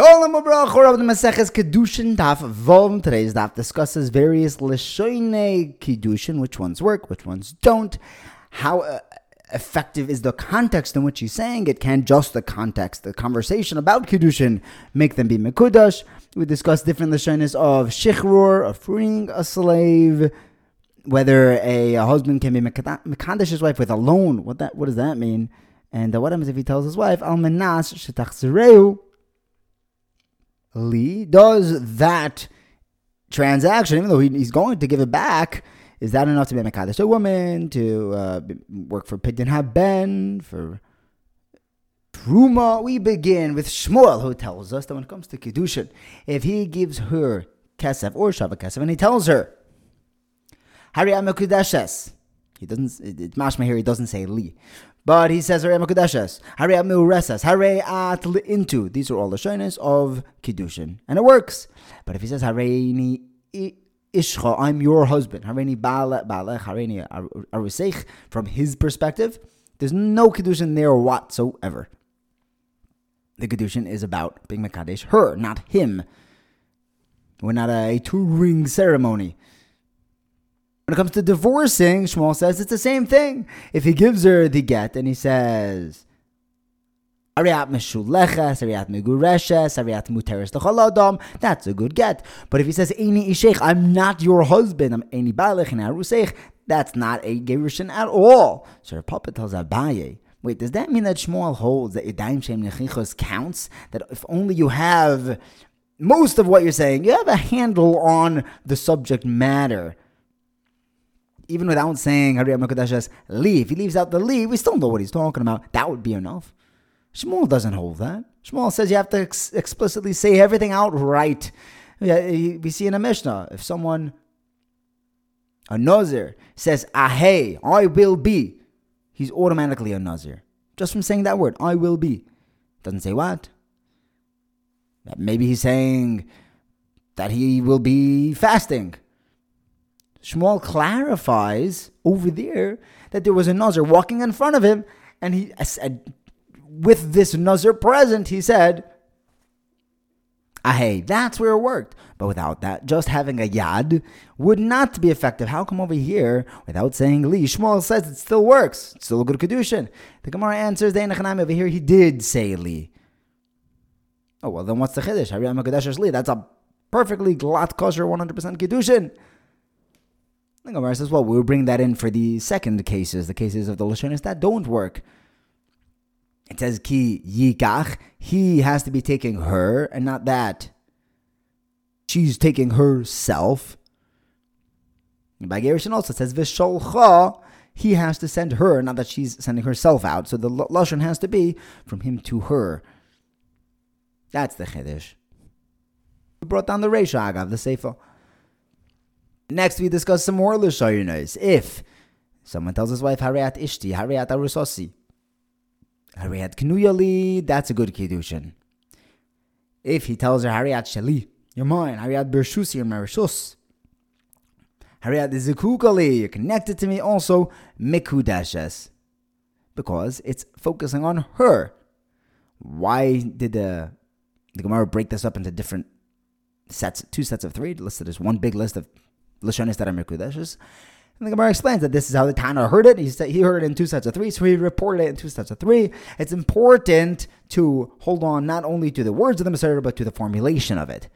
Shalom u'bracha of the Maseches Kiddushin Daf Vov. Today's daf discusses various leshonei kiddushin, which ones work, which ones don't. How effective is the context in which he's saying it? Can just the context, the conversation about kiddushin, make them be mekudash? We discuss different leshones of shichrur, of freeing a slave, whether a husband can be mekadesh his wife with a loan. What does that mean? And what happens if he tells his wife al menas shetachzireu Lee, does that transaction, even though he's going to give it back, is that enough to be a mekadesh to a woman, to work for Pidyon HaBen, for Truma? We begin with Shmuel, who tells us that when it comes to Kiddushin, if he gives her Kesef or Shava Kesef, and he tells her, Hari HaMekudeshes, he doesn't say Li. But he says, Harei HaMekudeshes, Harei HaMeureses, Harei Atl Into. These are all the shaynas of Kiddushin. And it works. But if he says, Hareini Ishcha, I'm your husband, Hareini Baalech, Hareini Aruseich, from his perspective, there's no Kiddushin there whatsoever. The Kiddushin is about being Mekadesh, her, not him. We're not a two-ring ceremony. When it comes to divorcing, Shmuel says it's the same thing. If he gives her the get and he says, Ariat meshuleches, Ariat megureshes, Ariat muteres lechol adam, that's a good get. But if he says, Eini isheich, I'm not your husband, I'm Eini baalech and aruseich, that's not a gerushin at all. So Rav Pappa tells Abaye, wait, does that mean that Shmuel holds that Yadayim Sheim Nechichos counts? That if only you have most of what you're saying, you have a handle on the subject matter. Even without saying, Harei HaMekudeshes Li, if he leaves out the Li, we still know what he's talking about. That would be enough. Shmuel doesn't hold that. Shmuel says you have to explicitly say everything outright. We see in a Mishnah, if someone, a Nazir, says, Ahei, I will be, he's automatically a Nazir. Just from saying that word, I will be. Doesn't say what. Maybe he's saying that he will be fasting. Shmuel clarifies over there that there was a Nazir walking in front of him, and he said, with this Nazir present, he said, Ahei, that's where it worked. But without that, just having a Yad would not be effective. How come over here, without saying Li, Shmuel says it still works. It's still a good Kiddushin. The Gemara answers, over here he did say Li. Oh, well, then what's the Chiddush? Harei HaMekudeshes Li. That's a perfectly glatt, kosher, 100% Kiddushin. The Gemara says, well, we'll bring that in for the second cases, the cases of the Lashonis that don't work. It says, Ki Yikach, he has to be taking her, and not that she's taking herself. And by Gerushin also says, Visholcha, he has to send her, not that she's sending herself out. So the Lashon has to be from him to her. That's the Chiddush. We brought down the Reisha Agav, the Seifa. Next, we discuss some more Lashonos. If someone tells his wife, Hareat Ishti, Hareat Arusasi, Hareat Knuyali, that's a good Kiddushin. If he tells her, Hareat Shali, you're mine, Hareat Bershusi, you're my Rishus, Hareat Zikukali, you're connected to me, also Mikudashes, because it's focusing on her. Why did the Gemara break this up into different sets, two sets of three, listed as one big list of Lashonis that are Mekudeshes? And the Gemara explains that this is how the Tana heard it. He said he heard it in two sets of three, so he reported it in two sets of three. It's important to hold on not only to the words of the Masorah, but to the formulation of it.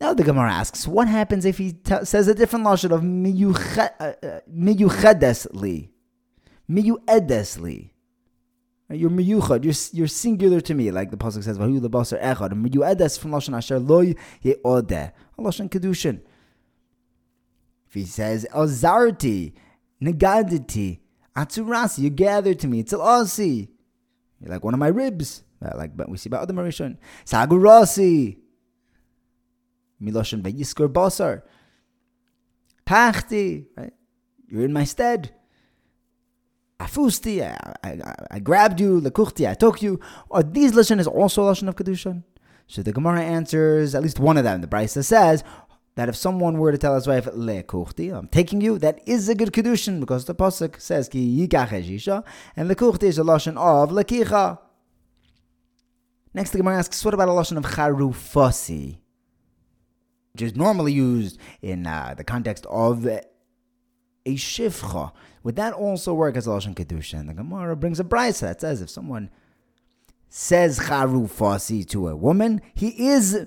Now the Gemara asks, what happens if he says a different lashon of miyuchadesli, miyuedesli? You're miyuchad, you're singular to me, like the pasuk says, "Vahu lebasar echad." Miyuedes from lashon asher loy yeodeh, lashon kedushin. If he says, Azarti, Negaditi, Atsurasi, you gathered to me, Tzilasi, you're like one of my ribs, but we see by other Mauritian, Sagurasi, Miloshan Vayiskor Basar, Pachti, right? You're in my stead, Afusti, I grabbed you, Lakuchti, I took you. Are these Lashon is also Lashon of Kedushin? So the Gemara answers, at least one of them, the Brisa says, that if someone were to tell his wife, Lekuchti, I'm taking you, that is a good Kiddushin, because the pasuk says, Ki yikach eshisha, and Lekuchti is a lashon of Lekicha. Next, the Gemara asks, what about a lashon of charufasi, which is normally used in the context of a shifcha? Would that also work as a lashon kedusha? And the Gemara brings a brisa that says if someone says charufasi to a woman, she is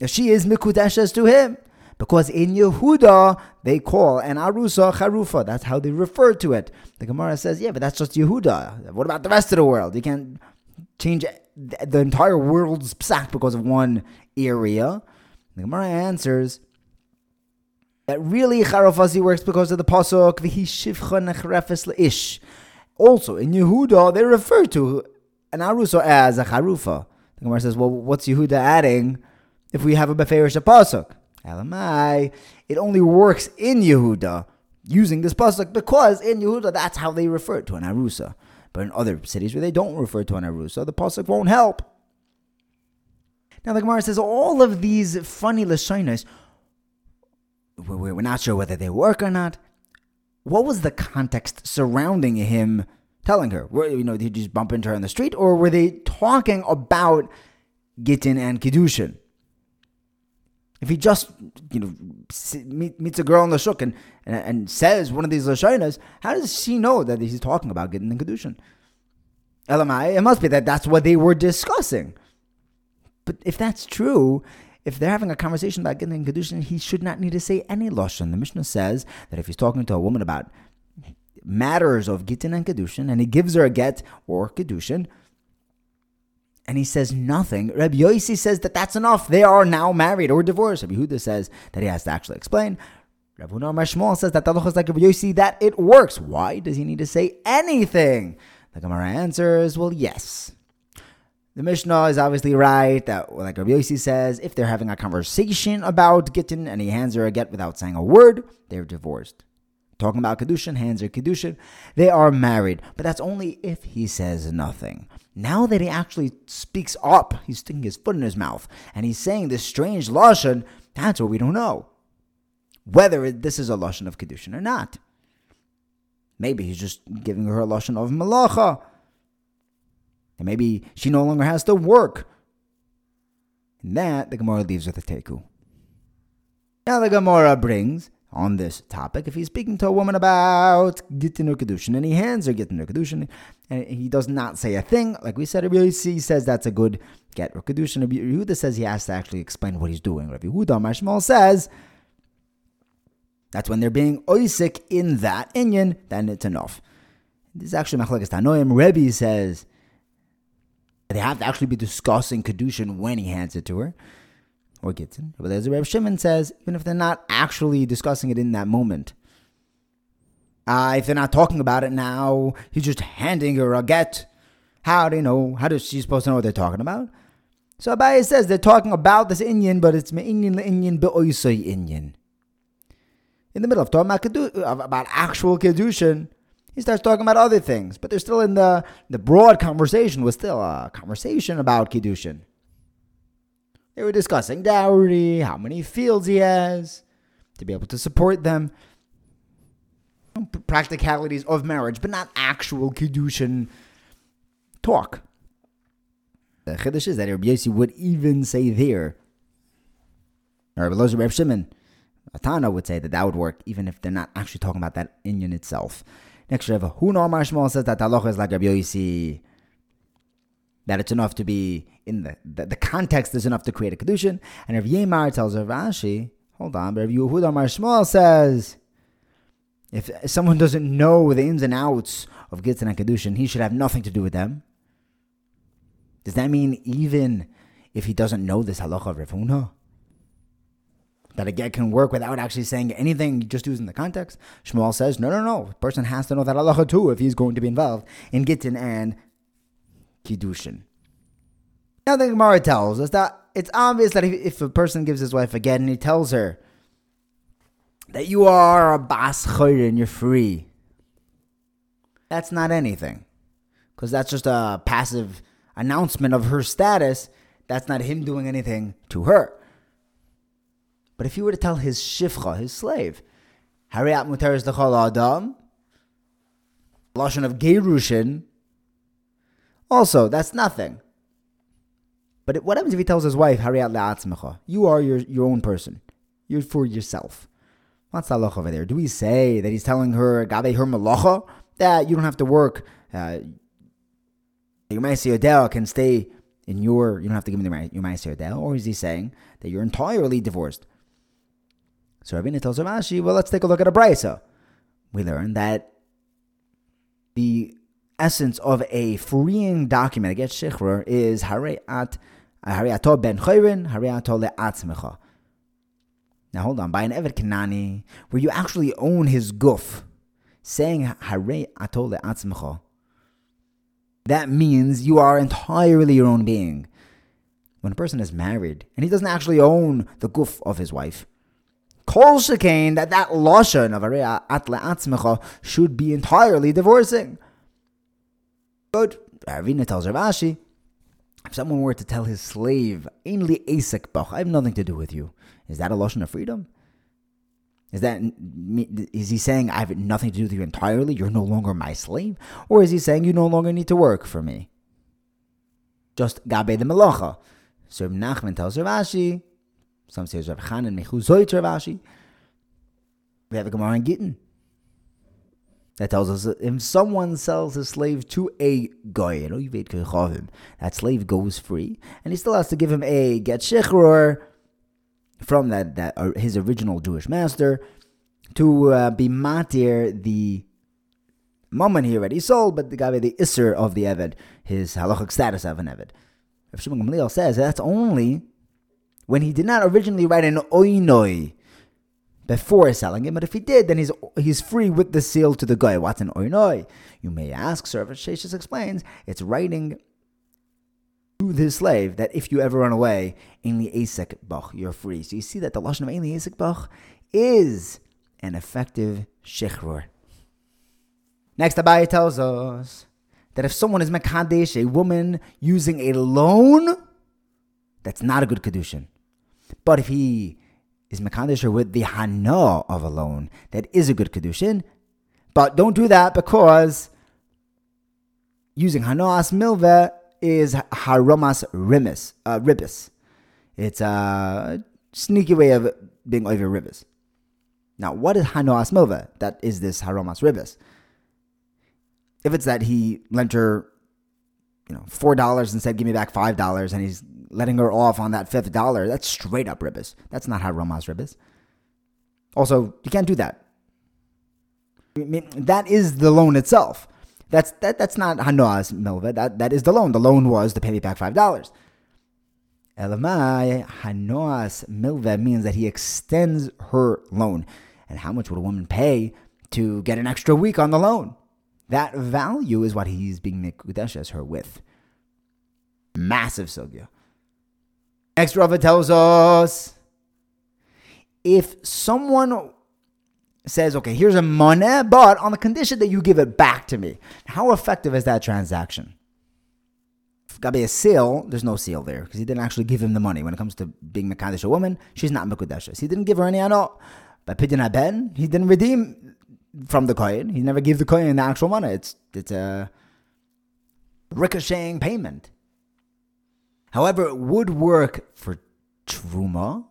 mikudeshes to him, because in Yehuda they call an arusa charufa. That's how they refer to it. The Gemara says, yeah, but that's just Yehuda. What about the rest of the world? You can't change the entire world's psak because of one area. The Gemara answers that really charufasi works because of the pasuk v'hi shivcha nechrefes leish. Also, in Yehuda they refer to an arusa as a charufa. The Gemara says, well, what's Yehuda adding if we have a beferish pasuk? Elamai, it only works in Yehuda using this pasuk because in Yehuda that's how they refer to an arusa. But in other cities where they don't refer to an arusa, the pasuk won't help. Now the Gemara says all of these funny lashonos, we're not sure whether they work or not. What was the context surrounding him telling her? Did he just bump into her on the street, or were they talking about Gittin and Kiddushin? If he just meets a girl in the shuk and says one of these lashonos, how does she know that he's talking about Gittin and Kiddushin? Elamai, it must be that that's what they were discussing. But if that's true, if they're having a conversation about Gittin and Kiddushin, he should not need to say any lashon. The Mishnah says that if he's talking to a woman about matters of Gittin and Kiddushin, and he gives her a get or Kiddushin, and he says nothing, Reb Yosi says that that's enough. They are now married or divorced. Reb Yehuda says that he has to actually explain. Rav Huna or Shmuel says that the halacha is like Reb Yosi, that it works. Why does he need to say anything? The Gemara answers, well, yes. The Mishnah is obviously right that, like Reb Yosi says, if they're having a conversation about Gittin and he hands her a get without saying a word, they're divorced. Talking about Kiddushin, hands her Kiddushin, they are married. But that's only if he says nothing. Now that he actually speaks up, he's sticking his foot in his mouth, and he's saying this strange lashon, that's what we don't know. Whether this is a lashon of Kiddushin or not. Maybe he's just giving her a lashon of malacha. And maybe she no longer has to work. And that, the Gemara leaves with a teiku. Now the Gemara brings, on this topic, if he's speaking to a woman about Gittin or Kiddushin, and he hands her Gittin or Kiddushin, and he does not say a thing, like we said, Reb Yosi says that's a good get or Kiddushin. Reb Yehuda says he has to actually explain what he's doing. Reb Yehuda, Mashmal says, that's when they're being oisik in that inyan, then it's enough. This is actually Machlekes Tanoim. Rebbe says they have to actually be discussing Kiddushin when he hands it to her, or Gittin. But as Rav Shimon says, even if they're not actually discussing it in that moment, if they're not talking about it now, he's just handing her a get. How do you know? How does she supposed to know what they're talking about? So Abaye says they're talking about this inyan, but it's me'inyan le'inyan be'oisoi inyan. In the middle of talking about actual Kiddushin, he starts talking about other things, but they're still in the broad conversation, was still a conversation about Kiddushin. They were discussing dowry, how many fields he has, to be able to support them. Practicalities of marriage, but not actual Kiddushin talk. The Chiddush is that Reb Yosi would even say there, or Reb Shimon, Atana would say that would work, even if they're not actually talking about that inyan itself. Next, Rav Huna Amar Shmuel says that halacha is like Reb Yosi, that it's enough to be in the context is enough to create a Kiddushin. And Rav Yemar tells Rav Ashi, hold on, but Rav Yehuda Amar Shmuel says, if someone doesn't know the ins and outs of Gittin and Kiddushin, he should have nothing to do with them. Does that mean even if he doesn't know this halacha of Rav Huna, that a get can work without actually saying anything, just using the context? Shmuel says, no. The person has to know that halacha too if he's going to be involved in Gittin and Kiddushin. Now the Gemara tells us that it's obvious that if a person gives his wife a get and he tells her that you are a bas chorin and you're free, that's not anything, because that's just a passive announcement of her status. That's not him doing anything to her. But if you were to tell his shifcha, his slave, hariat muteres lechol adam, lashon of gerushin, also, that's nothing. But what happens if he tells his wife, Hariyat le'atzmecha, you are your own person. You're for yourself. What's the halacha over there? Do we say that he's telling her, Gabe her malacha, that you don't have to work? Your ma'aseh yodel can stay in you don't have to give him your ma'aseh yodel? Or is he saying that you're entirely divorced? So Ravina tells Ravashi, well, let's take a look at a brisa. We learn that the essence of a freeing document against shechrer is hariato ben chayrin, hariato le'atzmecha. Now hold on, by an eved Kanani, where you actually own his guf, saying hariato le'atzmecha, that means you are entirely your own being. When a person is married and he doesn't actually own the guf of his wife, Kol Shekain, that lashon of hariat le'atzmecha should be entirely divorcing. But Ravina tells Ravashi, if someone were to tell his slave, "Ein li esek bach," I have nothing to do with you, is that a lashon of freedom? Is he saying I have nothing to do with you entirely? You're no longer my slave, or is he saying you no longer need to work for me? Just gabe the melacha. So Nachman tells Ravashi. Some say Rav Chanan Mechu Zoyt Ravashi. We have a Gemara in Gittin that tells us that if someone sells his slave to a goy, that slave goes free, and he still has to give him a get shechror from that his original Jewish master to be matir the mammon he already sold, but the guy with the iser of the eved, his halachic status of an eved. Rav Shimon Gamliel says that's only when he did not originally write an oinoi before selling him, but if he did, then he's free with the seal to the guy. What's an oinoi? You may ask, Sir Sheshis explains, it's writing to the slave that if you ever run away, Ainli Asek Bach, you're free. So you see that the lashon of Ainli Asek Bach is an effective shechror. Next, Abaye tells us that if someone is mekadesh, a woman using a loan, that's not a good Kiddushin. But if he is mekadesh with the hana of a loan, that is a good Kiddushin. But don't do that because using hanaas milveh is haramas ribis. It's a sneaky way of being over ribis. Now, what is hanaas milveh? That is this haramas ribis. If it's that he lent her $4 and said, give me back $5, and he's letting her off on that fifth dollar, that's straight up ribbis. That's not haramas ribbis. Also, you can't do that. That is the loan itself. That's not hanoas milveh. That is the loan. The loan was to pay me back $5. Elamai, hanoas milveh means that he extends her loan. And how much would a woman pay to get an extra week on the loan? That value is what he's being mikudeshes her with. Massive sugya. Next, Rava tells us, if someone says, okay, here's a money, but on the condition that you give it back to me, how effective is that transaction? If Gabi is seal, there's no seal there, because he didn't actually give him the money. When it comes to being mekadesh a woman, she's not mekudeshes. He didn't give her any at all. But pidyon haben, he didn't redeem from the kohen. He never gave the kohen the actual money. It's a ricocheting payment. However, it would work for Truma.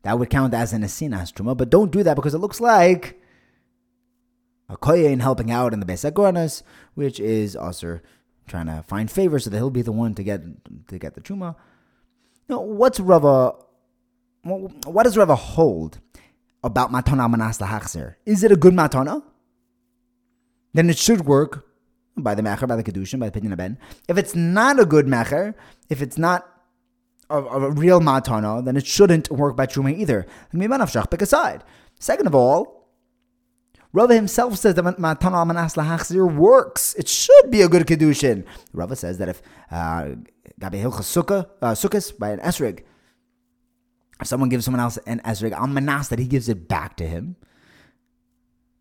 That would count as an Asinas Truma, but don't do that because it looks like a Koyen helping out in the Beis HaGoranos, which is Asur trying to find favor so that he'll be the one to get the Truma. Now, what does Rava hold about Matana Manas L'Hachzer? Is it a good Matana? Then it should work by the mecher, by the Kiddushin, by the Pidyon Haben. If it's not a good mecher, if it's not a real matana, then it shouldn't work by Truma either. Pick a side. Second of all, Rava himself says that matana manas lahachzir works. It should be a good Kiddushin. Rava says that if gabe hilchas sukkos by an esrig, if someone gives someone else an esrig on manas that he gives it back to him,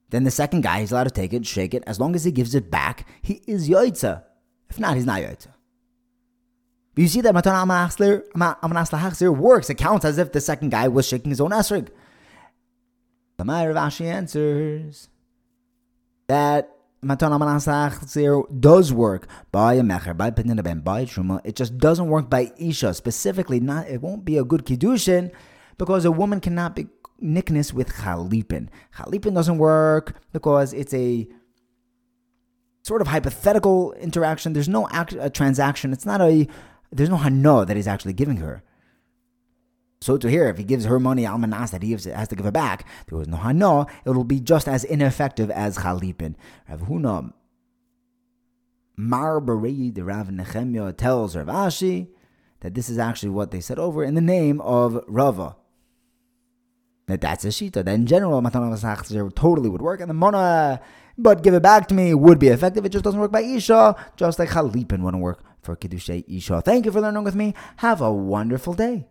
then the second guy, he's allowed to take it, shake it. As long as he gives it back, he is yoitza. If not, he's not yoitza. But you see that matana amanas lahachzir works. It counts as if the second guy was shaking his own esrig. But my Rav Ashi answers that Matan Amanasach Zero does work by a Mecher, by Peninaben, by Truma. It just doesn't work by Isha. Specifically, not it won't be a good Kiddushin because a woman cannot be nickness with Chalipin. Chalipin doesn't work because it's a sort of hypothetical interaction. There's no transaction. It's not a, there's no hana that he's actually giving her. So to here, if he gives her money, almanas, that he has to give her back, there was no hana, it will be just as ineffective as Chalipin. Rav Huna, Mar Barei the Rav Nechemya tells Rav Ashi that this is actually what they said over in the name of Rava. That that's a shita. That in general, Matan Amasach totally would work, and the mana, but give it back to me, would be effective. It just doesn't work by Isha, just like Chalipin wouldn't work for Kiddushei Isha. Thank you for learning with me. Have a wonderful day.